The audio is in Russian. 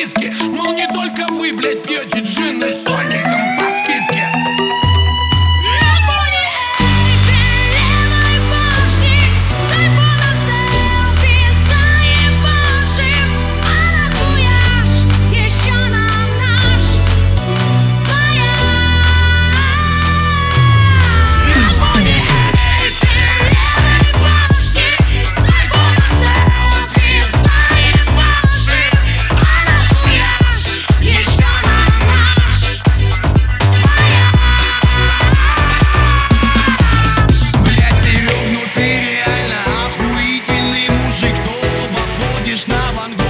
напитки. Мол, не только вы, блядь, пьете джинны с тоником по скидке. Ты реально охуительный мужик, кто обходишь на вангу.